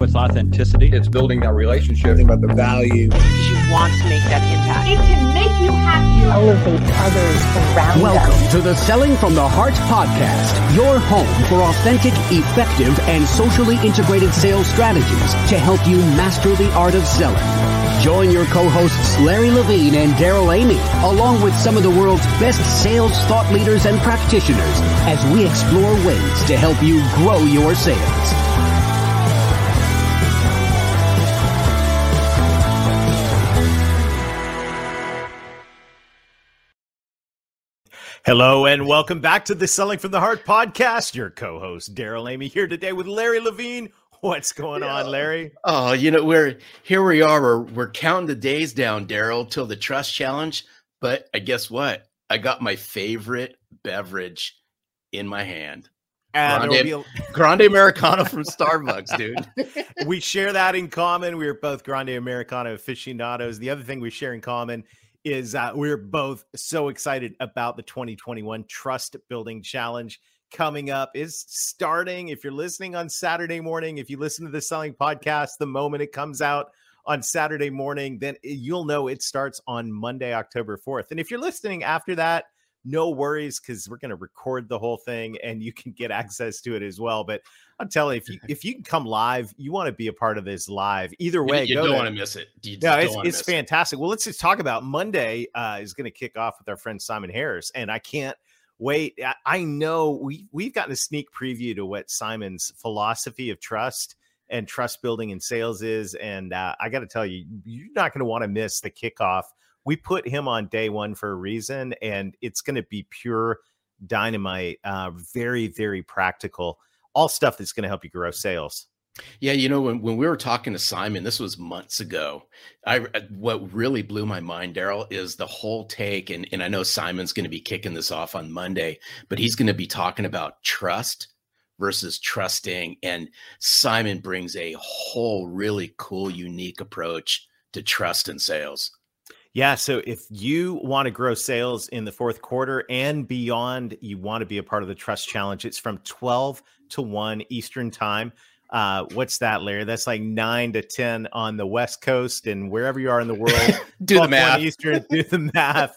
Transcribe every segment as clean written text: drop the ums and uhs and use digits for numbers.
With authenticity. It's building that relationship. It's about the value. Because you want to make that impact. It can make you happy. Elevate others around Welcome us. To the Selling from the Heart podcast, your home for authentic, effective, and socially integrated sales strategies to help you master the art of selling. Join your co-hosts Larry Levine and Daryl Amy, along with some of the world's best sales thought leaders and practitioners, as we explore ways to help you grow your sales. Hello and welcome back to the Selling from the Heart podcast. Your co-host Daryl Amy here today with Larry Levine. What's going on, Larry? Oh, you know, here we are. We're counting the days down, Daryl, till the trust challenge. But I guess what? I got my favorite beverage in my hand. Grande Americano from Starbucks, dude. We share that in common. We are both Grande Americano aficionados. The other thing we share in common is we're both so excited about the 2021 Trust Building Challenge coming up. Is starting, if you're listening on Saturday morning, if you listen to the Selling Podcast, the moment it comes out on Saturday morning, then you'll know it starts on Monday, October 4th. And if you're listening after that, no worries, because we're going to record the whole thing and you can get access to it as well. But I'm telling you, if you can come live, you want to be a part of this live. Either way, you don't want to miss it. It's fantastic. Well, let's just talk about Monday is going to kick off with our friend Simon Harris. And I can't wait. I know we've gotten a sneak preview to what Simon's philosophy of trust and trust building and sales is. And I got to tell you, you're not going to want to miss the kickoff. We put him on day one for a reason, and it's going to be pure dynamite, very, very practical, all stuff that's going to help you grow sales. Yeah, you know, when we were talking to Simon, this was months ago, what really blew my mind, Daryl, is the whole take, and I know Simon's going to be kicking this off on Monday, but he's going to be talking about trust versus trusting, and Simon brings a whole really cool, unique approach to trust in sales. Yeah. So if you want to grow sales in the fourth quarter and beyond, you want to be a part of the Trust Challenge. It's from 12 to 1 Eastern time. What's that, Larry? That's like 9 to 10 on the West Coast and wherever you are in the world. Do the math. Eastern, do the math.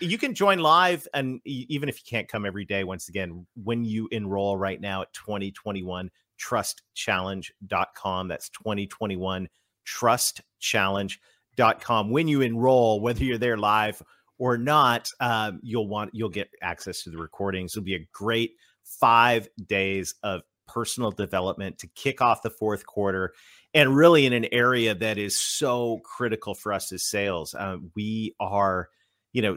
You can join live. And even if you can't come every day, once again, when you enroll right now at 2021trustchallenge.com, that's 2021trustchallenge.com. When you enroll, whether you're there live or not, you'll get access to the recordings. It'll be a great 5 days of personal development to kick off the fourth quarter, and really in an area that is so critical for us as sales.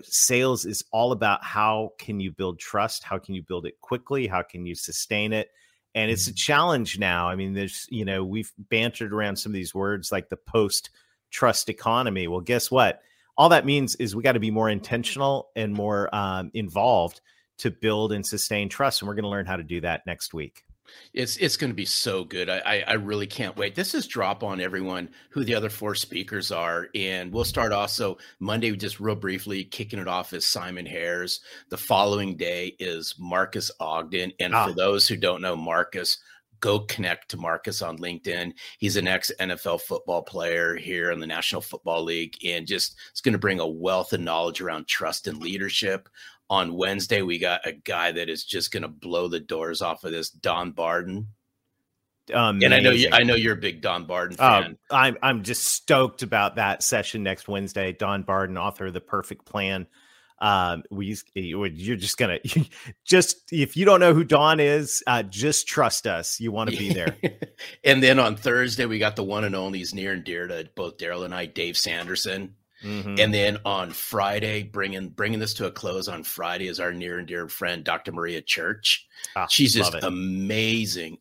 Sales is all about how can you build trust? How can you build it quickly? How can you sustain it? And it's a challenge now. I mean, we've bantered around some of these words like the post-trust economy. Well, guess what? All that means is we got to be more intentional and more involved to build and sustain trust. And we're going to learn how to do that next week. It's going to be so good. I really can't wait. This is drop on everyone who the other four speakers are. And we'll start off. So Monday, just real briefly, kicking it off is Simon Harris. The following day is Marcus Ogden. And for those who don't know Marcus, go connect to Marcus on LinkedIn. He's an ex-NFL football player here in the National Football League, and it's going to bring a wealth of knowledge around trust and leadership. On Wednesday, we got a guy that is just going to blow the doors off of this, Don Barden. Amazing. And I know you're a big Don Barden fan. I'm just stoked about that session next Wednesday. Don Barden, author of The Perfect Plan. If you don't know who Don is, just trust us. You want to be there. And then on Thursday, we got the one and only, is near and dear to both Daryl and I, Dave Sanderson. Mm-hmm. And then on Friday, bringing this to a close on Friday, is our near and dear friend, Dr. Maria Church. She's just amazing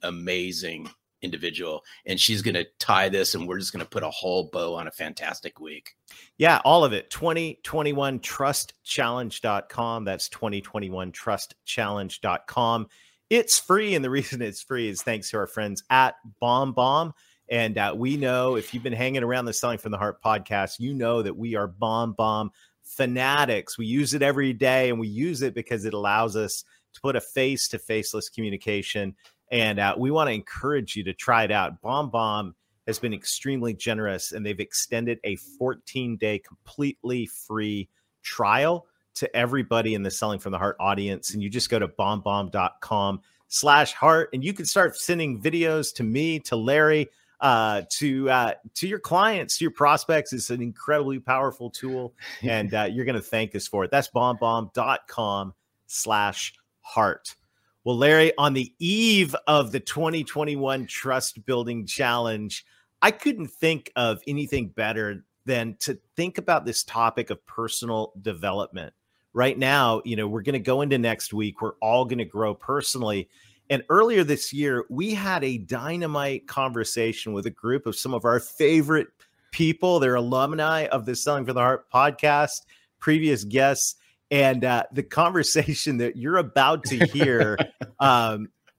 individual, and she's going to tie this, and we're just going to put a whole bow on a fantastic week. Yeah, all of it. 2021trustchallenge.com. That's 2021trustchallenge.com. It's free, and the reason it's free is thanks to our friends at BombBomb. And we know, if you've been hanging around the Selling from the Heart podcast, you know that we are BombBomb fanatics. We use it every day, and we use it because it allows us to put a face to faceless communication And we want to encourage you to try it out. BombBomb has been extremely generous, and they've extended a 14-day completely free trial to everybody in the Selling from the Heart audience. And you just go to BombBomb.com/heart, and you can start sending videos to me, to Larry, to your clients, to your prospects. It's an incredibly powerful tool, and you're going to thank us for it. That's BombBomb.com/heart. Well, Larry, on the eve of the 2021 Trust Building Challenge, I couldn't think of anything better than to think about this topic of personal development. Right now, you know, we're going to go into next week. We're all going to grow personally. And earlier this year, we had a dynamite conversation with a group of some of our favorite people. They're alumni of the Selling for the Heart podcast, previous guests. And the conversation that you're about to hear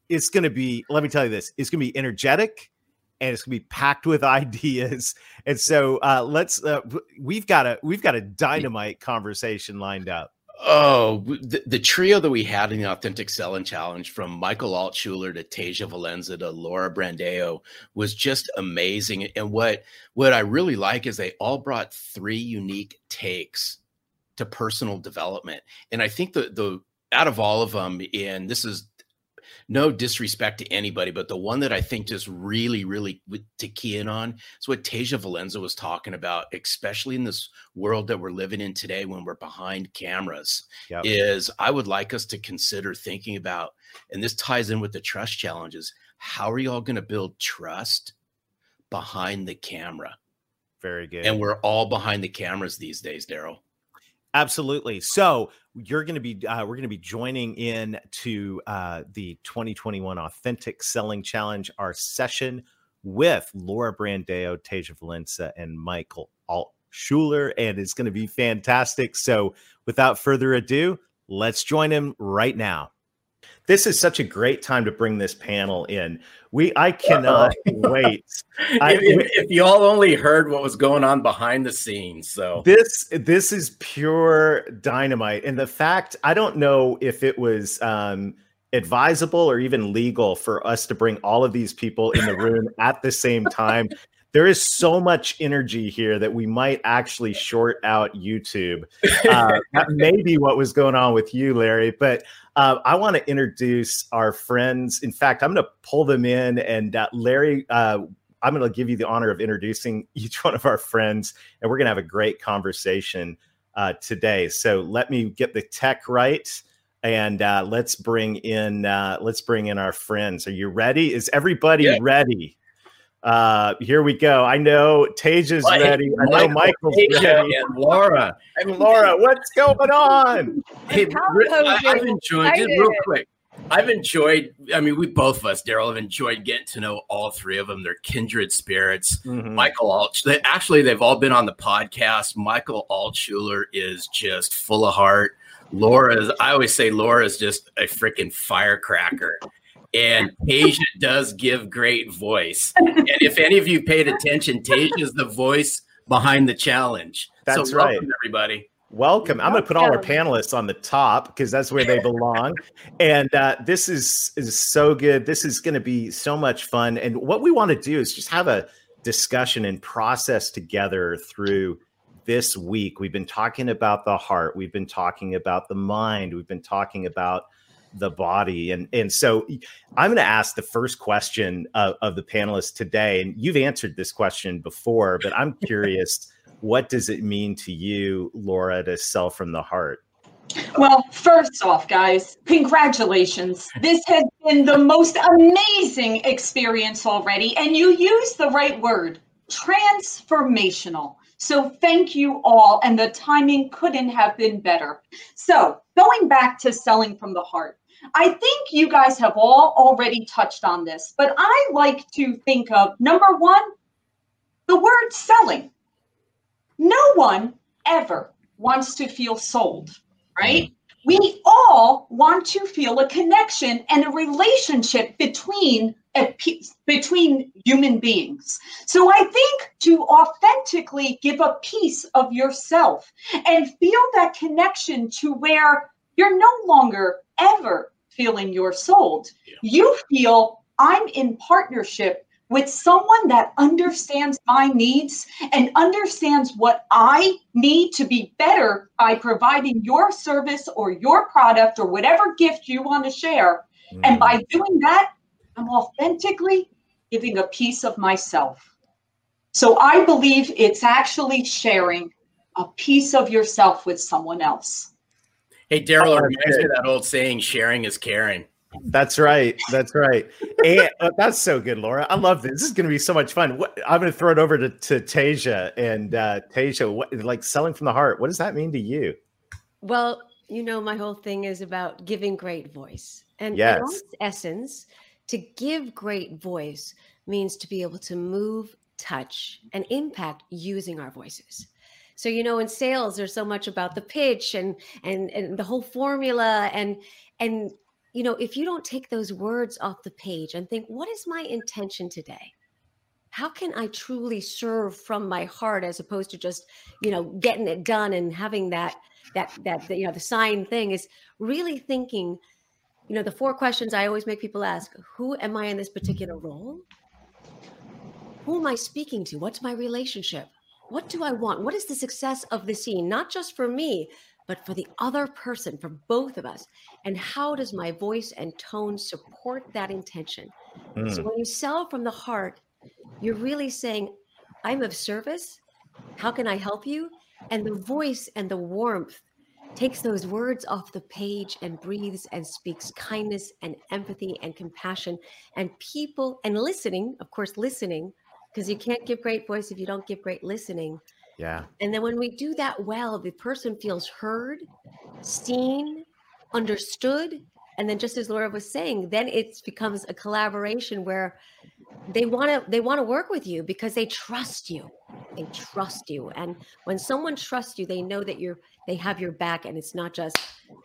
is going to be, let me tell you this, it's going to be energetic. And it's going to be packed with ideas. And so we've got a dynamite conversation lined up. Oh, the trio that we had in the Authentic Selling Challenge, from Michael Altshuler to Tasia Valenza to Laura Brandao, was just amazing. And what I really like is they all brought three unique takes to personal development. And I think the out of all of them, and this is no disrespect to anybody, but the one that I think just really, really to key in on is what Tasia Valenza was talking about, especially in this world that we're living in today when we're behind cameras, yep. Is I would like us to consider thinking about, and this ties in with the trust challenges, how are y'all going to build trust behind the camera? Very good. And we're all behind the cameras these days, Daryl. Absolutely. So we're going to be joining in to the 2021 Authentic Selling Challenge, our session with Laura Brandao, Tasia Valenza, and Michael Altshuler, and it's going to be fantastic. So without further ado, let's join him right now. This is such a great time to bring this panel in. I cannot wait. If you all only heard what was going on behind the scenes. So this is pure dynamite. And the fact, I don't know if it was advisable or even legal for us to bring all of these people in the room at the same time. There is so much energy here that we might actually short out YouTube. That may be what was going on with you, Larry, but I want to introduce our friends. In fact, I'm going to pull them in, and Larry, I'm going to give you the honor of introducing each one of our friends, and we're going to have a great conversation today. So let me get the tech right, and let's bring in our friends. Are you ready? Is everybody ready? Here we go. I know Tasia's ready. I know Michael's ready. And Laura, what's going on? Hey, I've enjoyed it real quick. We both of us, Daryl, have enjoyed getting to know all three of them. They're kindred spirits. Mm-hmm. Michael Altshuler, actually, they've all been on the podcast. Michael Altshuler is just full of heart. I always say Laura's just a freaking firecracker. And Tasia does give great voice. And if any of you paid attention, Tasia is the voice behind the challenge. That's so welcome, right, everybody. Welcome. I'm going to put all our panelists on the top because that's where they belong. And this is so good. This is going to be so much fun. And what we want to do is just have a discussion and process together through this week. We've been talking about the heart. We've been talking about the mind. We've been talking about the body. And so I'm going to ask the first question of the panelists today. And you've answered this question before, but I'm curious, what does it mean to you, Laura, to sell from the heart? Well, first off, guys, congratulations. This has been the most amazing experience already. And you used the right word, transformational. So thank you all. And the timing couldn't have been better. So going back to selling from the heart, I think you guys have all already touched on this, but I like to think of, number one, the word selling. No one ever wants to feel sold, right? We all want to feel a connection and a relationship between human beings. So I think to authentically give a piece of yourself and feel that connection to where you're no longer ever feeling you're sold. Yeah. You feel I'm in partnership with someone that understands my needs and understands what I need to be better by providing your service or your product or whatever gift you want to share. Mm. And by doing that, I'm authentically giving a piece of myself. So I believe it's actually sharing a piece of yourself with someone else. Hey, Daryl, it reminds me of that old saying, sharing is caring. That's right. That's right. And, that's so good, Laura. I love this. This is going to be so much fun. I'm going to throw it over to Tasia. And Tasia, like selling from the heart, what does that mean to you? Well, you know, my whole thing is about giving great voice. And yes. In all its essence, to give great voice means to be able to move, touch, and impact using our voices. So, you know, in sales, there's so much about the pitch and the whole formula and you know, if you don't take those words off the page and think, what is my intention today? How can I truly serve from my heart as opposed to just, you know, getting it done and having that you know, the sign thing is really thinking, you know, the four questions I always make people ask, who am I in this particular role? Who am I speaking to? What's my relationship? What do I want? What is the success of the scene? Not just for me, but for the other person, for both of us. And how does my voice and tone support that intention? Mm. So when you sell from the heart, you're really saying, I'm of service. How can I help you? And the voice and the warmth takes those words off the page and breathes and speaks kindness and empathy and compassion and people and listening, of course, listening, because you can't give great voice if you don't give great listening. Yeah. And then when we do that well, the person feels heard, seen, understood. And then just as Laura was saying, then it becomes a collaboration where they want to work with you because they trust you. They trust you. And when someone trusts you, they know that they have your back and it's not just,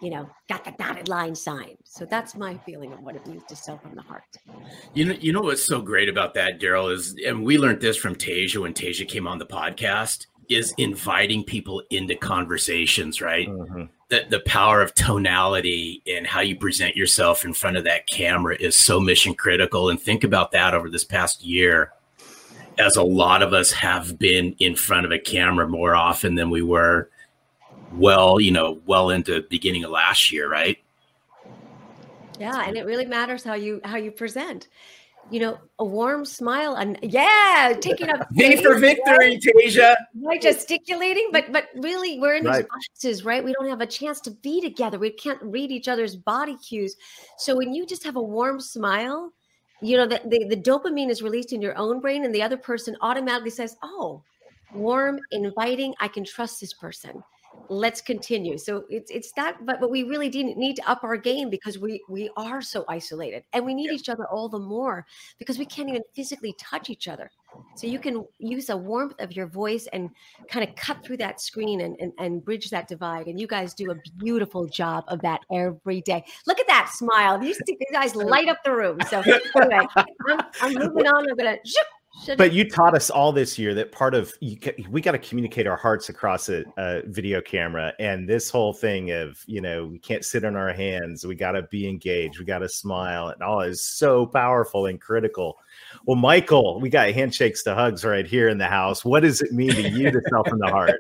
you know, got the dotted line sign. So that's my feeling of what it means to sell from the heart. You know what's so great about that, Daryl, is, and we learned this from Tasia when Tasia came on the podcast, is inviting people into conversations, right? Mm-hmm. The power of tonality and how you present yourself in front of that camera is so mission critical. And think about that over this past year, as a lot of us have been in front of a camera more often than we were, well into the beginning of last year, right? Yeah, and it really matters how you present. You know, a warm smile and yeah, taking up V for victory, Tasia. Right, gesticulating, but really we're in these boxes, right? We don't have a chance to be together. We can't read each other's body cues. So when you just have a warm smile, you know, the dopamine is released in your own brain and the other person automatically says, oh, warm, inviting, I can trust this person. Let's continue. So it's that, but we really didn't need to up our game because we are so isolated and we need each other all the more because we can't even physically touch each other. So you can use the warmth of your voice and kind of cut through that screen and bridge that divide. And you guys do a beautiful job of that every day. Look at that smile. You guys light up the room. So anyway, I'm moving on. I'm going to... But you taught us all this year that part of we got to communicate our hearts across a video camera, and this whole thing of, you know, we can't sit on our hands. We got to be engaged. We got to smile, and all is so powerful and critical. Well, Michael, we got handshakes to hugs right here in the house. What does it mean to you to sell from the heart?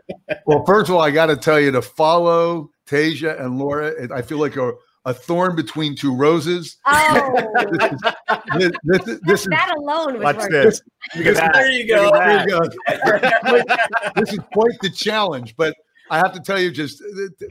Well, first of all, I got to tell you to follow Tasia and Laura. I feel like a thorn between two roses. Oh, this is that alone. Was watch this. There you go. This is quite the challenge, but I have to tell you just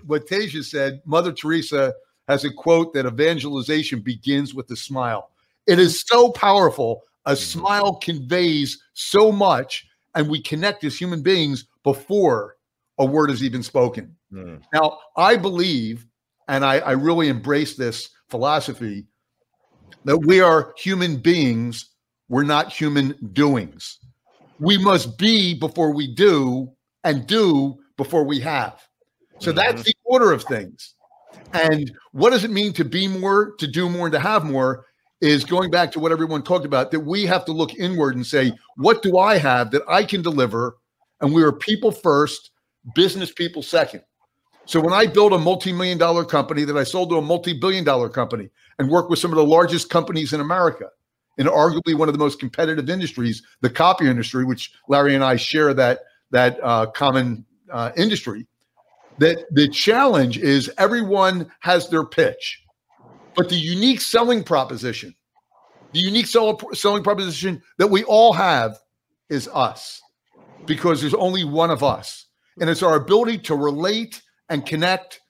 what Tasia said. Mother Teresa has a quote that evangelization begins with a smile. It is so powerful. A smile conveys so much, and we connect as human beings before a word is even spoken. Mm. Now, I believe. And I really embrace this philosophy that we are human beings. We're not human doings. We must be before we do and do before we have. So that's the order of things. And what does it mean to be more, to do more, and to have more is going back to what everyone talked about, that we have to look inward and say, what do I have that I can deliver? And we are people first, business people second. So when I built a multi-million-dollar company that I sold to a multi-billion-dollar company, and work with some of the largest companies in America in arguably one of the most competitive industries, the copy industry, which Larry and I share that common industry, that the challenge is everyone has their pitch, but the unique selling proposition, that we all have is us, because there's only one of us. And it's our ability to relate and connect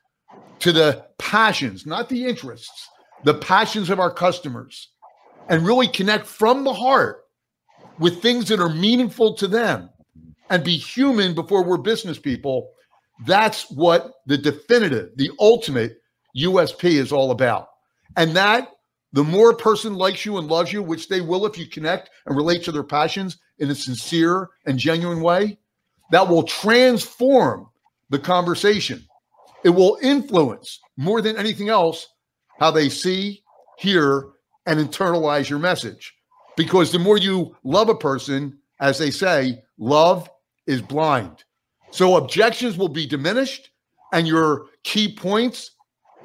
to the passions, not the interests, the passions of our customers, and really connect from the heart with things that are meaningful to them and be human before we're business people. That's what the definitive, the ultimate USP is all about. And that the more a person likes you and loves you, which they will if you connect and relate to their passions in a sincere and genuine way, that will transform the conversation. It will influence more than anything else how they see, hear, and internalize your message. Because the more you love a person, as they say, love is blind. So objections will be diminished and your key points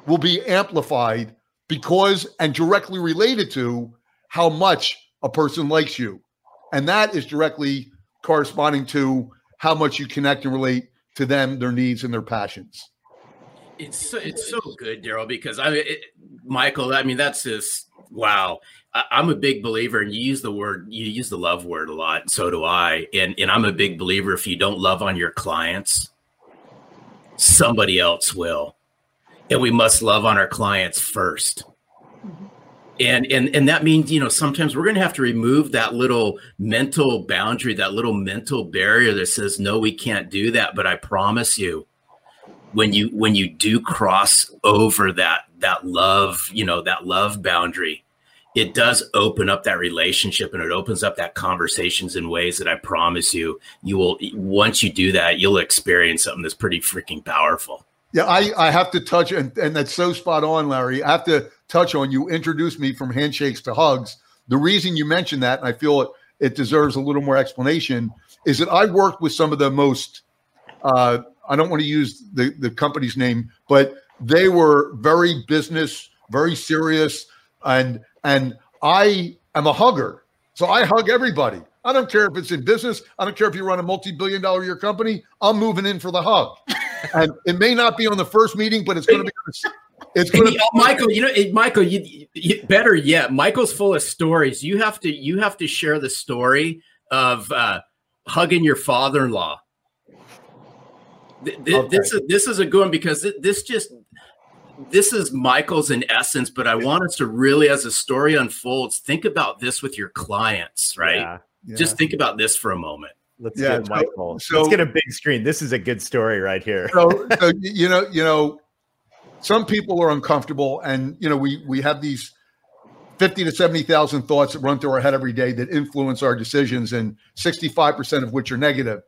will be amplified because and directly related to how much a person likes you. And that is directly corresponding to how much you connect and relate to them, their needs, and their passions. It's so good, Daryl, because Michael, I mean, that's just, wow. I'm a big believer, and you use the love word a lot, and so do I. And I'm a big believer, if you don't love on your clients, somebody else will. And we must love on our clients first. Mm-hmm. And that means, you know, sometimes we're going to have to remove that little mental boundary, that little mental barrier that says, no, we can't do that. But I promise you, when you do cross over that love, you know, that love boundary, it does open up that relationship, and it opens up that conversations in ways that I promise you, you will, once you do that, you'll experience something that's pretty freaking powerful. Yeah, I have to touch, and that's so spot on, Larry. I have to touch on, you introduced me from handshakes to hugs. The reason you mentioned that, and I feel it deserves a little more explanation, is that I worked with some of the most, I don't want to use the company's name, but they were very business, very serious, and I am a hugger. So I hug everybody. I don't care if it's in business. I don't care if you run a multi-billion dollar a year company. I'm moving in for the hug. And it may not be on the first meeting, but it's going to be Michael, you know, Michael, you better yet, Michael's full of stories. You have to share the story of hugging your father-in-law. Okay. This is a good one, because this is Michael's in essence, but I want us to really, as the story unfolds, think about this with your clients, right? Yeah. Yeah. Just think about this for a moment. Let's get Michael. So, let's get a big screen. This is a good story right here. So you know, some people are uncomfortable, and you know, we have these 50 to 70,000 thoughts that run through our head every day that influence our decisions, and 65% of which are negative.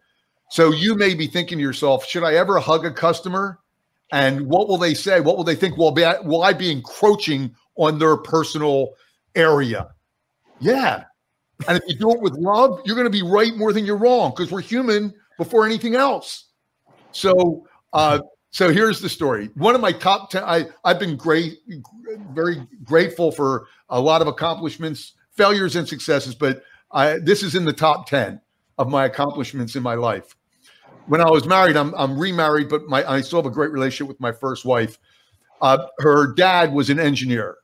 So you may be thinking to yourself, should I ever hug a customer? And what will they say? What will they think? Will I be encroaching on their personal area? Yeah. And if you do it with love, you're going to be right more than you're wrong, because we're human before anything else. So here's the story. One of my top 10, I've been very grateful for a lot of accomplishments, failures and successes, but this is in the top 10 of my accomplishments in my life. When I was married, I'm remarried, but I still have a great relationship with my first wife. Her dad was an engineer,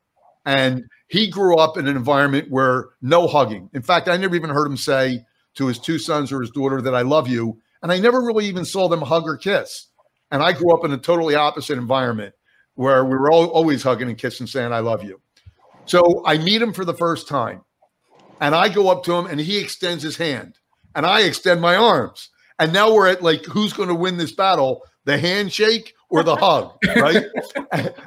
and he grew up in an environment where no hugging. In fact, I never even heard him say to his two sons or his daughter that I love you. And I never really even saw them hug or kiss. And I grew up in a totally opposite environment where we were always hugging and kissing, saying, I love you. So I meet him for the first time, and I go up to him, and he extends his hand, and I extend my arms. And now we're at, like, who's going to win this battle, the handshake or the hug, right?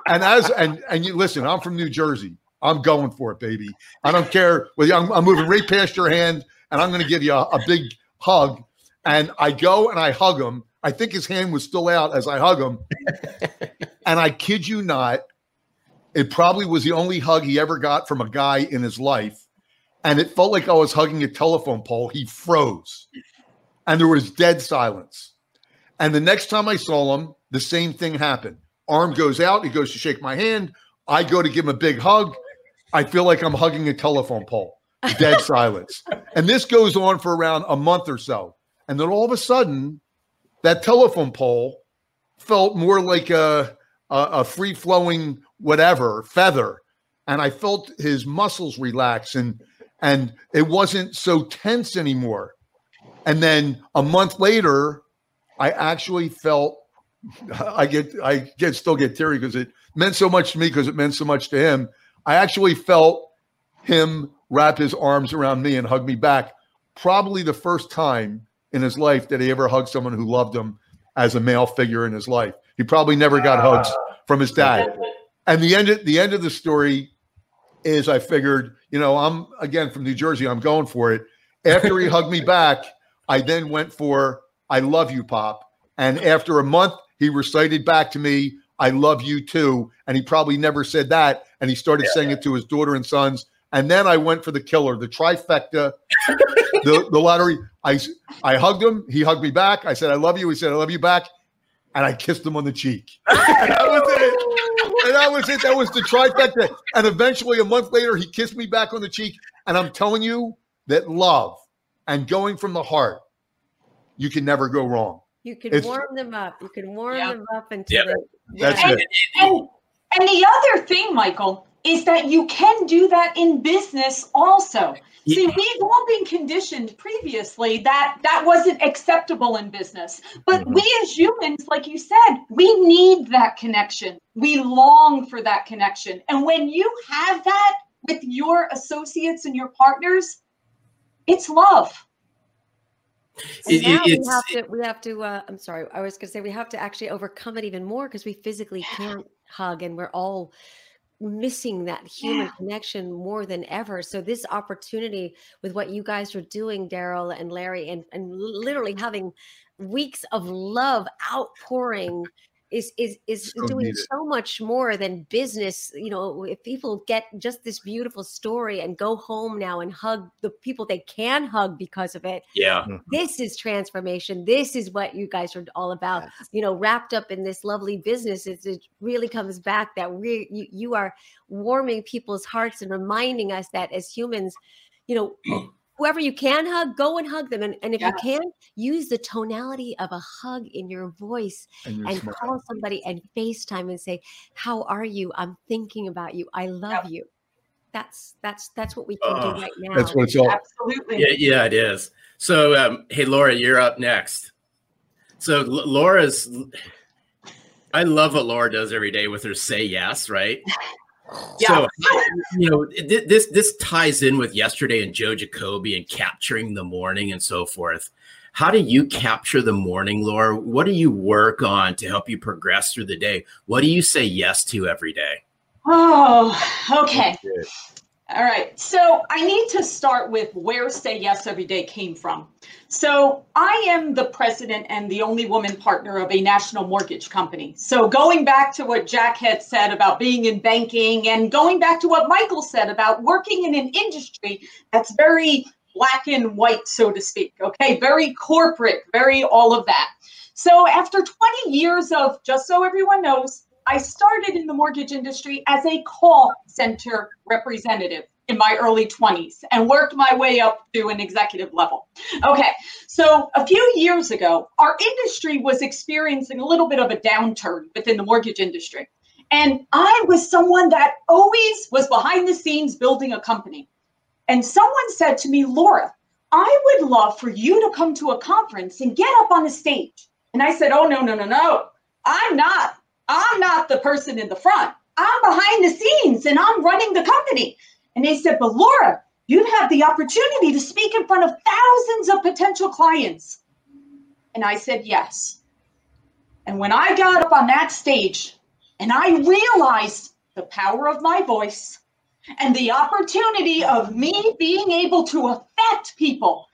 And you listen, I'm from New Jersey. I'm going for it, baby. I don't care. I'm moving right past your hand, and I'm going to give you a big hug. And I go and I hug him. I think his hand was still out as I hug him. And I kid you not, it probably was the only hug he ever got from a guy in his life. And it felt like I was hugging a telephone pole. He froze. And there was dead silence. And the next time I saw him, the same thing happened. Arm goes out. He goes to shake my hand. I go to give him a big hug. I feel like I'm hugging a telephone pole. Dead silence. And this goes on for around a month or so. And then all of a sudden, that telephone pole felt more like a free-flowing whatever, feather. And I felt his muscles relax, and it wasn't so tense anymore. And then a month later, I actually felt, I still get teary because it meant so much to me, because it meant so much to him. I actually felt him wrap his arms around me and hug me back. Probably the first time in his life that he ever hugged someone who loved him as a male figure in his life. He probably never got hugs from his dad. And the end of the story is, I figured, you know, I'm again from New Jersey. I'm going for it. After he hugged me back, I then went for "I love you, Pop." And after a month, he recited back to me, "I love you too." And he probably never said that. And he started saying it to his daughter and sons. And then I went for the killer, the trifecta, the lottery. I hugged him. He hugged me back. I said, "I love you." He said, "I love you back." And I kissed him on the cheek. And that was it. And that was it. That was the trifecta. And eventually, a month later, he kissed me back on the cheek. And I'm telling you that love and going from the heart, you can never go wrong. You can warm them up. You can warm them up until that's it. And the other thing, Michael, is that you can do that in business also. Yeah. See, we've all been conditioned previously that that wasn't acceptable in business. But we as humans, like you said, we need that connection. We long for that connection. And when you have that with your associates and your partners, it's love. We have to actually overcome it even more, because we physically can't hug, and we're all missing that human connection more than ever. So this opportunity with what you guys are doing, Daryl and Larry, and literally having weeks of love outpouring is doing so much more than business. You know, if people get just this beautiful story and go home now and hug the people they can hug because of it. Yeah. This is transformation. This is what you guys are all about. Yes. You know, wrapped up in this lovely business, it really comes back that you are warming people's hearts and reminding us that as humans, you know, whoever you can hug, go and hug them. And if you can, use the tonality of a hug in your voice and call somebody and FaceTime and say, "How are you? I'm thinking about you. I love you." That's what we can do right now. That's what it's all. Absolutely. Yeah, it is. So, hey, Laura, you're up next. So I love what Laura does every day with her say yes, right? Yeah. So, you know, this ties in with yesterday and Joe Jacoby and capturing the morning and so forth. How do you capture the morning, Laura? What do you work on to help you progress through the day? What do you say yes to every day? Oh, okay. All right. So I need to start with where Say Yes Every Day came from. So I am the president and the only woman partner of a national mortgage company. So going back to what Jack had said about being in banking, and going back to what Michael said about working in an industry that's very black and white, so to speak, okay, very corporate, very all of that. So after 20 years of, just so everyone knows, I started in the mortgage industry as a call center representative in my early 20s and worked my way up to an executive level. Okay, so a few years ago, our industry was experiencing a little bit of a downturn within the mortgage industry. And I was someone that always was behind the scenes building a company. And someone said to me, "Laura, I would love for you to come to a conference and get up on a stage." And I said, "Oh, no, I'm not the person in the front. I'm behind the scenes and I'm running the company." And they said, "But Laura, you have the opportunity to speak in front of thousands of potential clients." And I said, yes. And when I got up on that stage and I realized the power of my voice and the opportunity of me being able to affect people,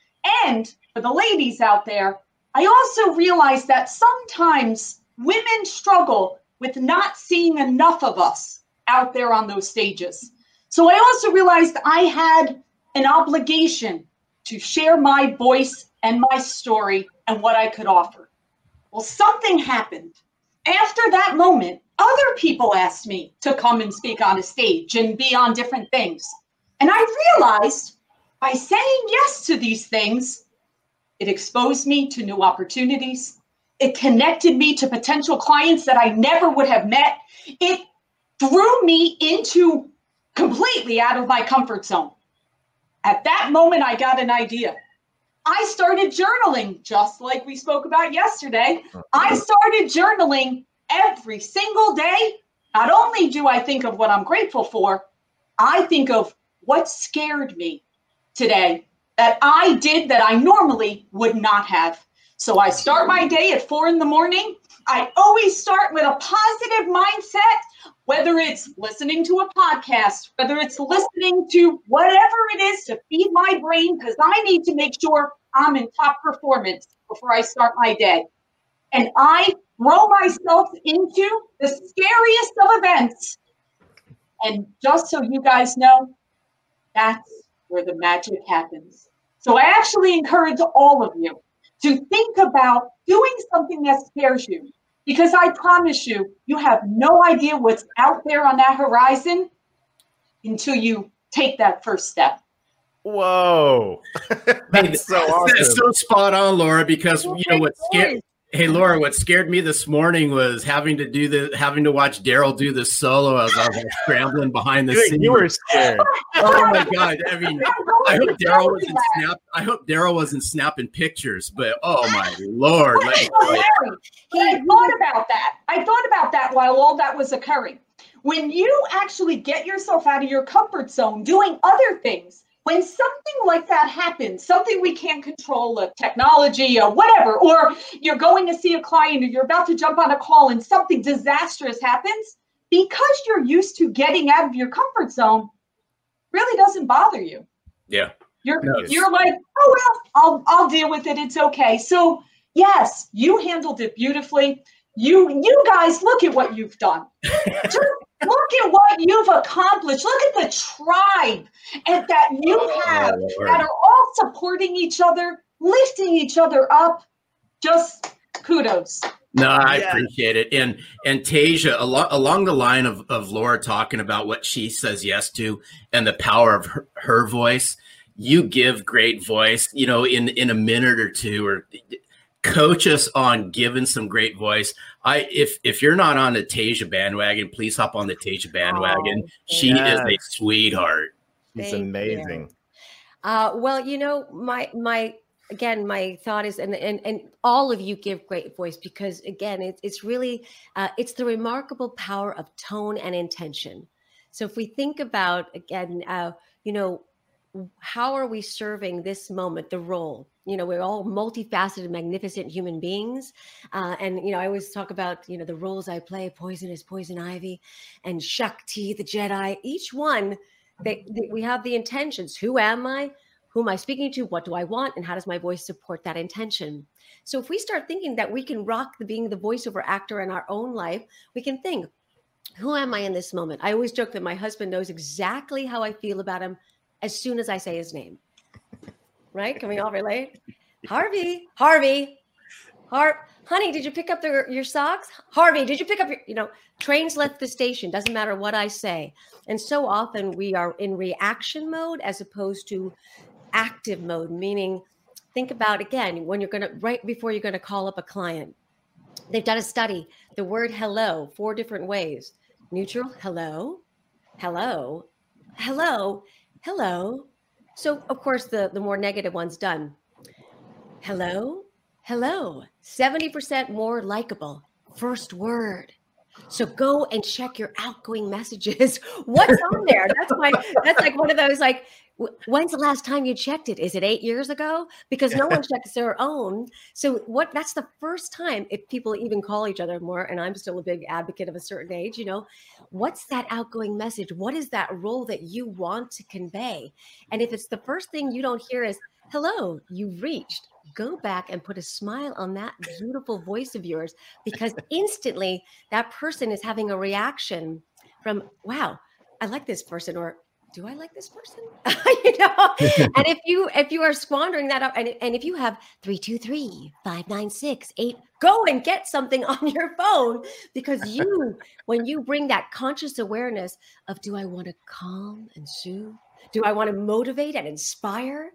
and for the ladies out there, I also realized that sometimes women struggle with not seeing enough of us out there on those stages. So I also realized I had an obligation to share my voice and my story and what I could offer. Well, something happened. after that moment, other people asked me to come and speak on a stage and be on different things. And I realized by saying yes to these things, it exposed me to new opportunities. It connected me to potential clients that I never would have met. It threw me into completely out of my comfort zone. At that moment, I got an idea. I started journaling, just like we spoke about yesterday. I started journaling every single day. Not only do I think of what I'm grateful for, I think of what scared me today that I did that I normally would not have. So I start my day at 4 in the morning. I always start with a positive mindset, whether it's listening to a podcast, whether it's listening to whatever it is to feed my brain, because I need to make sure I'm in top performance before I start my day. And I throw myself into the scariest of events. And just so you guys know, that's where the magic happens. So I actually encourage all of you to think about doing something that scares you, because I promise you, you have no idea what's out there on that horizon until you take that first step. Whoa. That's so awesome. That's so spot on, Laura, because you know what's scary. Hey, Laura, what scared me this morning was having to watch Daryl do this solo as I was like, scrambling behind the scenes. You were scared. Oh my God. I mean, I hope Daryl wasn't snapping pictures, but oh my Lord. I thought about that. While all that was occurring. When you actually get yourself out of your comfort zone doing other things, when something like that happens, something we can't control, a technology or whatever, or you're going to see a client or you're about to jump on a call and something disastrous happens, because you're used to getting out of your comfort zone, really doesn't bother you. Yeah. You're like, oh, well, I'll deal with it. It's okay. So yes, you handled it beautifully. You guys, look at what you've done. Look at what you've accomplished. Look at the tribe that you have that are all supporting each other, lifting each other up. Just kudos. No, I appreciate it. And Tasia, along the line of Laura talking about what she says yes to and the power of her voice, you give great voice, you know, in a minute or two, or coach us on giving some great voice. If you're not on the Tasia bandwagon, please hop on the Tasia bandwagon. She is a sweetheart. She's amazing. Well, you know, my thought is, and all of you give great voice, because again, it's really it's the remarkable power of tone and intention. So if we think about again, you know, how are we serving this moment, the role? You know, we're all multifaceted, magnificent human beings. And, you know, I always talk about, you know, the roles I play, Poison is Poison Ivy and Shakti, the Jedi. Each one, we have the intentions. Who am I? Who am I speaking to? What do I want? And how does my voice support that intention? So if we start thinking that we can rock being the voiceover actor in our own life, we can think, who am I in this moment? I always joke that my husband knows exactly how I feel about him as soon as I say his name. Right? Can we all relate? Harvey, honey, did you pick up your socks? Harvey, did you pick up your, you know, trains left the station. Doesn't matter what I say. And so often we are in reaction mode as opposed to active mode, meaning think about, again, when you're going to, right before you're going to call up a client, they've done a study, the word hello, 4 different ways, neutral, hello, hello, hello, hello. So, of course, the more negative one's done. Hello, hello, 70% more likable, first word. So go and check your outgoing messages. What's on there? That's like one of those, like, when's the last time you checked it? Is it 8 years ago? Because no one checks their own. So that's the first time, if people even call each other more, and I'm still a big advocate of a certain age, you know, what's that outgoing message? What is that role that you want to convey? And if it's the first thing you don't hear is, hello, you reached, go back and put a smile on that beautiful voice of yours, because instantly that person is having a reaction from, wow, I like this person, or do I like this person? You know, and if you are squandering that up, and if you have 323-596-8, go and get something on your phone, because you, when you bring that conscious awareness of, do I want to calm and soothe? Do I want to motivate and inspire?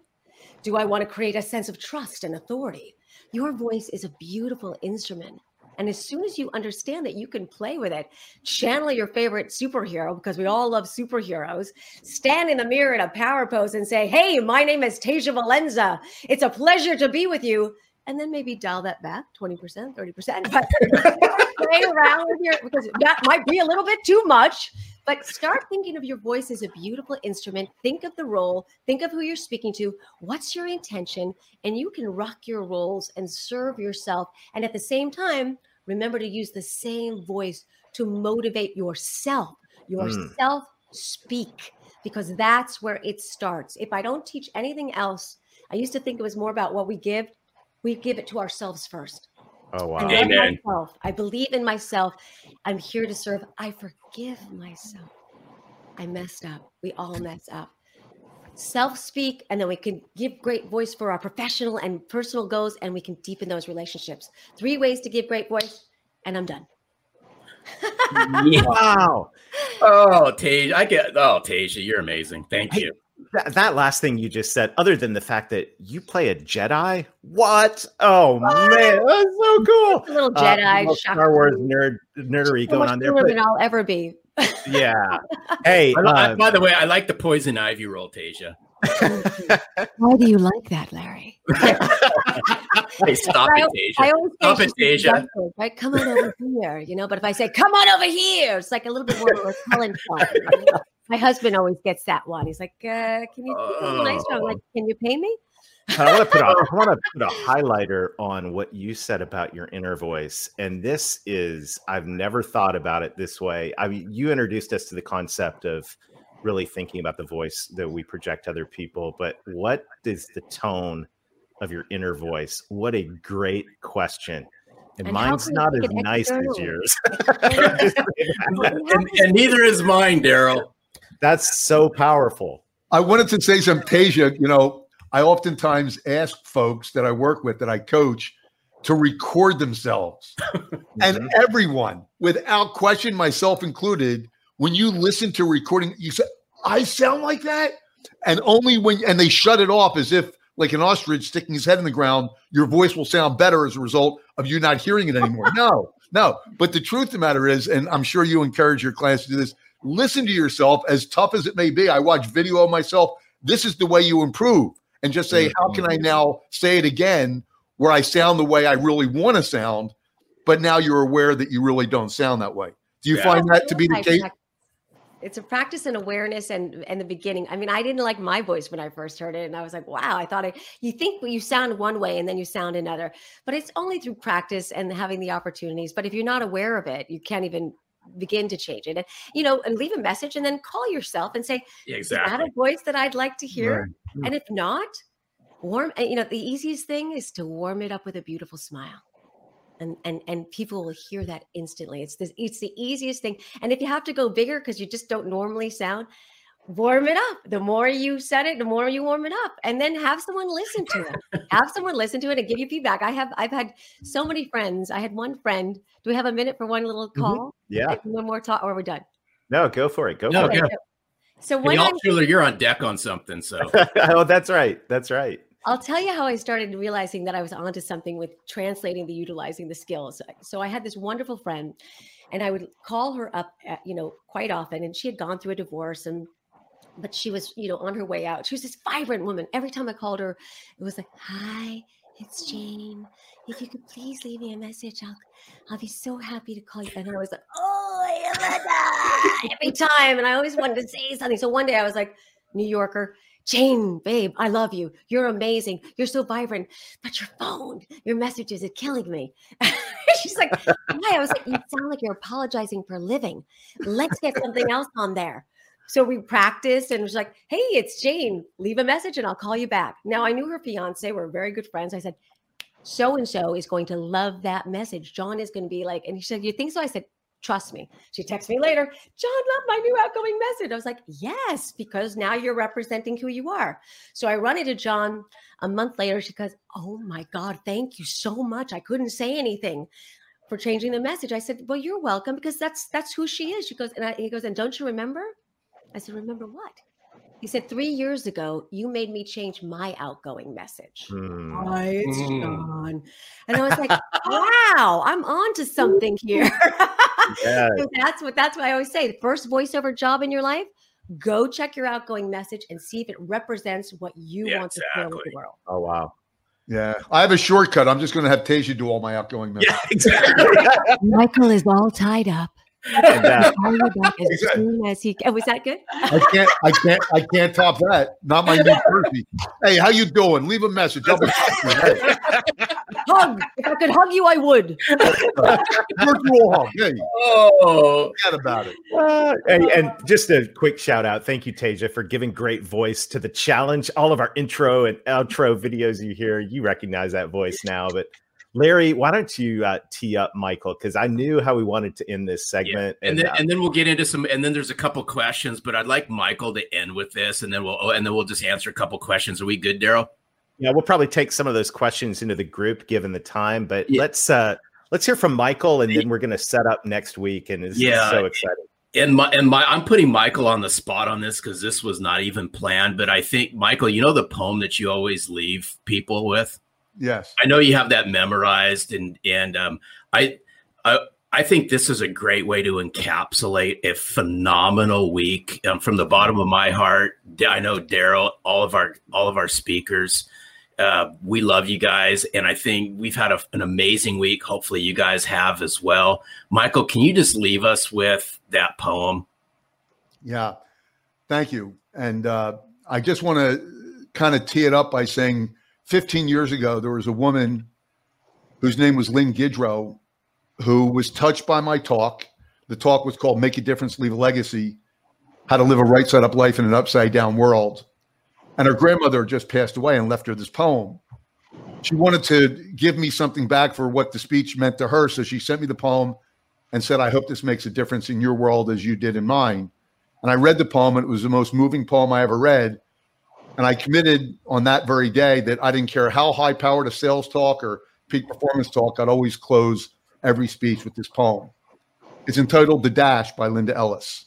Do I want to create a sense of trust and authority? Your voice is a beautiful instrument. And as soon as you understand that you can play with it, channel your favorite superhero, because we all love superheroes, stand in the mirror in a power pose and say, hey, my name is Tasia Valenza. It's a pleasure to be with you. And then maybe dial that back 20%, 30%. But play around with your, because that might be a little bit too much. But start thinking of your voice as a beautiful instrument. Think of the role. Think of who you're speaking to. What's your intention? And you can rock your roles and serve yourself. And at the same time, remember to use the same voice to motivate yourself. Yourself speak, because that's where it starts. If I don't teach anything else, I used to think it was more about what we give. We give it to ourselves first. Oh, wow. I love myself. I believe in myself. I'm here to serve. I forgive myself. I messed up. We all mess up. Self-speak, and then we can give great voice for our professional and personal goals, and we can deepen those relationships. 3 ways to give great voice, and I'm done. Wow. Oh, Tasia, Tasia, you're amazing. Thank you. That last thing you just said, other than the fact that you play a Jedi, what? Oh, what? Man, that's so cool. A little Jedi, Star Wars nerdery so going on there. More than I'll ever be. Yeah. Hey, by the way, I like the poison ivy roll, Tasia. Why do you like that, Larry? Hey, stop it, Tasia. Stop it, Tasia. Right, come on over here. You know, but if I say, "Come on over here," it's like a little bit more of a repellent shot. My husband always gets that one. He's like, "Can you do something nice?" I'm like, "Can you pay me?" I want to put a highlighter on what you said about your inner voice. And this is, I've never thought about it this way. I mean, you introduced us to the concept of really thinking about the voice that we project to other people. But what is the tone of your inner voice? What a great question. And mine's not as nice as yours. and neither is mine, Daryl. That's so powerful. I wanted to say something, Tasia. You know, I oftentimes ask folks that I work with, that I coach, to record themselves. And everyone, without question, myself included, when you listen to recording, you say, I sound like that? And only when, and they shut it off as if, like an ostrich sticking his head in the ground, your voice will sound better as a result of you not hearing it anymore. No. But the truth of the matter is, and I'm sure you encourage your clients to do this, listen to yourself, as tough as it may be. I watch video of myself. This is the way you improve. And just say, how can I now say it again where I sound the way I really want to sound, but now you're aware that you really don't sound that way. Do you find that to be the case? It's a practice and awareness and the beginning. I mean, I didn't like my voice when I first heard it. And I was like, wow, I thought you think you sound one way and then you sound another. But it's only through practice and having the opportunities. But if you're not aware of it, you can't even begin to change it. And, you know, and leave a message and then call yourself and say, exactly. Is that a voice that I'd like to hear? Right. And if not, you know, the easiest thing is to warm it up with a beautiful smile. And people will hear that instantly. It's the easiest thing. And if you have to go bigger because you just don't normally sound, warm it up. The more you said it, the more you warm it up. And then have someone listen to it. Have someone listen to it and give you feedback. I've had so many friends. I had one friend. Do we have a minute for one little call? Yeah. One more talk, or we're done. No, go for it. Go for it. So when Altshuler, you're on deck on something. So oh, that's right. That's right. I'll tell you how I started realizing that I was onto something with translating the utilizing the skills. So I had this wonderful friend, and I would call her up, quite often. And she had gone through a divorce, but she was, on her way out. She was this vibrant woman. Every time I called her, it was like, "Hi, it's Jane. If you could please leave me a message, I'll be so happy to call you." And I was like, "Oh, Elena!" every time, and I always wanted to say something. So one day I was like, New Yorker. Jane, babe, I love you. You're amazing. You're so vibrant, but your phone, your messages are killing me. She's like, why? I was like, you sound like you're apologizing for a living. Let's get something else on there. So we practiced, and it was like, hey, it's Jane. Leave a message and I'll call you back. Now I knew her fiance. We're very good friends. I said, so-and-so is going to love that message. John is going to be like, and he said, you think so? I said, Trust me. She texted me later, John loved my new outgoing message. I was like, yes, because now you're representing who you are. So I run into John a month later. She goes, oh my God, thank you so much. I couldn't say anything for changing the message. I said, well, you're welcome, because that's who she is. She goes, and he goes, and don't you remember? I said, remember what? He said, 3 years ago, you made me change my outgoing message. Right, John. And I was like, wow, I'm on to something here. Yes. So that's what I always say. The first voiceover job in your life, go check your outgoing message and see if it represents what you want to share with the world. Oh, wow. Yeah, I have a shortcut. I'm just going to have Tasia do all my outgoing messages. Yeah, exactly. Michael is all tied up. Was that good? I can't top that. Not my new Jersey. Hey, how you doing? Leave a message. I'll be hug. If I could hug you, I would. Virtual hug. Yeah. Oh, forget about it. And just a quick shout out. Thank you, Tasia, for giving great voice to the challenge. All of our intro and outro videos you hear, you recognize that voice now, but. Larry, why don't you tee up Michael? Because I knew how we wanted to end this segment. Yeah. And then we'll get into some, and then there's a couple questions, but I'd like Michael to end with this, and then we'll just answer a couple questions. Are we good, Daryl? Yeah, we'll probably take some of those questions into the group given the time, but let's hear from Michael, and then we're going to set up next week, and it's so exciting. I'm putting Michael on the spot on this because this was not even planned, but I think, Michael, you know the poem that you always leave people with? Yes, I know you have that memorized, and I think this is a great way to encapsulate a phenomenal week from the bottom of my heart. I know Daryl, all of our speakers, we love you guys, and I think we've had an amazing week. Hopefully, you guys have as well. Michael, can you just leave us with that poem? Yeah, thank you, and I just want to kind of tee it up by saying. 15 years ago, there was a woman whose name was Lynn Gidrow, who was touched by my talk. The talk was called Make a Difference, Leave a Legacy, How to Live a Right-Side-Up Life in an Upside-Down World. And her grandmother just passed away and left her this poem. She wanted to give me something back for what the speech meant to her, so she sent me the poem and said, I hope this makes a difference in your world as you did in mine. And I read the poem, and it was the most moving poem I ever read. And I committed on that very day that I didn't care how high-powered a sales talk or peak performance talk, I'd always close every speech with this poem. It's entitled The Dash by Linda Ellis.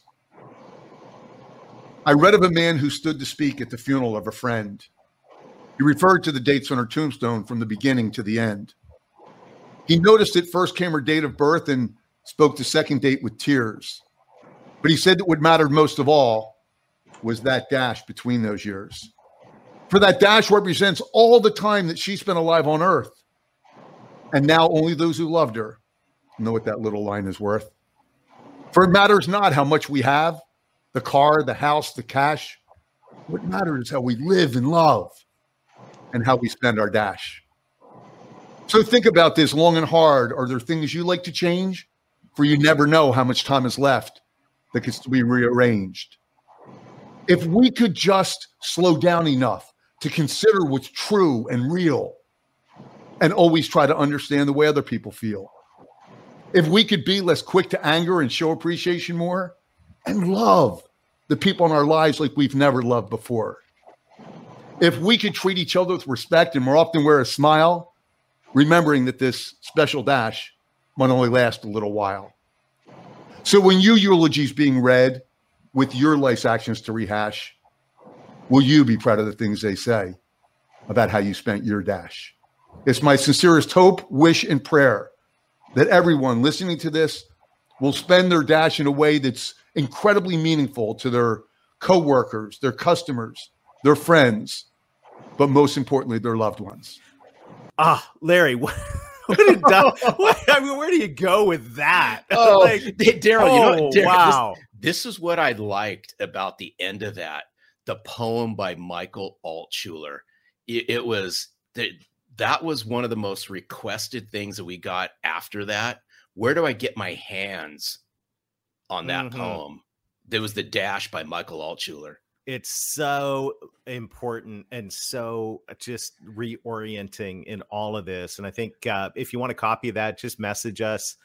I read of a man who stood to speak at the funeral of a friend. He referred to the dates on her tombstone from the beginning to the end. He noticed that first came her date of birth and spoke the second date with tears. But he said that what mattered most of all was that dash between those years. For that dash represents all the time that she spent alive on earth. And now only those who loved her know what that little line is worth. For it matters not how much we have, the car, the house, the cash. What matters is how we live and love and how we spend our dash. So think about this long and hard. Are there things you like to change? For you never know how much time is left that gets to be rearranged. If we could just slow down enough to consider what's true and real and always try to understand the way other people feel. If we could be less quick to anger and show appreciation more and love the people in our lives like we've never loved before. If we could treat each other with respect and more often wear a smile, remembering that this special dash might only last a little while. So when your eulogy's being read with your life's actions to rehash, will you be proud of the things they say about how you spent your dash? It's my sincerest hope, wish, and prayer that everyone listening to this will spend their dash in a way that's incredibly meaningful to their coworkers, their customers, their friends, but most importantly, their loved ones. Ah, Larry, where do you go with that? Oh, like, Daryl, you know, Daryl, wow. This is what I liked about the end of that. The poem by Michael Altshuler. That was one of the most requested things that we got after that. Where do I get my hands on that poem? There was The Dash by Michael Altshuler. It's so important and so just reorienting in all of this. And I think if you want a copy of that, just message us.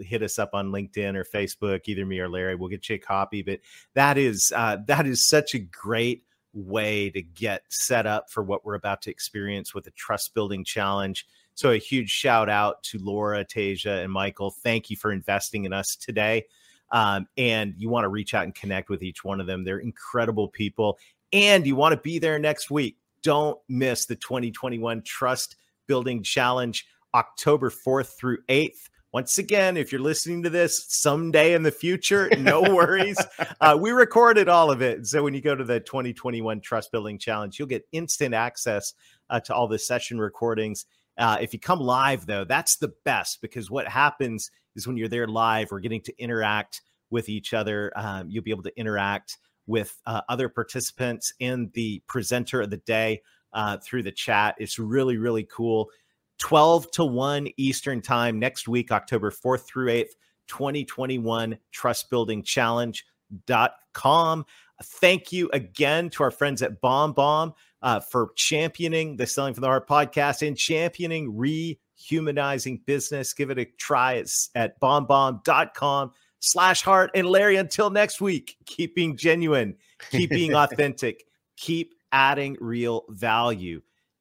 hit us up on LinkedIn or Facebook, either me or Larry. We'll get you a copy. But that is such a great way to get set up for what we're about to experience with a trust building challenge. So a huge shout out to Laura, Tasia, and Michael. Thank you for investing in us today. And you want to reach out and connect with each one of them. They're incredible people. And you want to be there next week. Don't miss the 2021 Trust Building Challenge, October 4th through 8th. Once again, if you're listening to this someday in the future, no worries. We recorded all of it. So when you go to the 2021 Trust Building Challenge, you'll get instant access to all the session recordings. If you come live, though, that's the best, because what happens is when you're there live, we're getting to interact with each other. You'll be able to interact with other participants and the presenter of the day through the chat. It's really, really cool. 12 to 1 Eastern time next week, October 4th through 8th, 2021 trustbuildingchallenge.com. Thank you again to our friends at BombBomb for championing the Selling from the Heart podcast and championing rehumanizing business. Give it a try. It's at BombBomb.com/heart. And Larry, until next week, keep being genuine, keep being authentic, keep adding real value.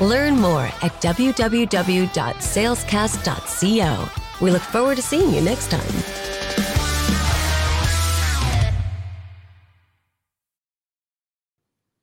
Learn more at www.salescast.co. We look forward to seeing you next time.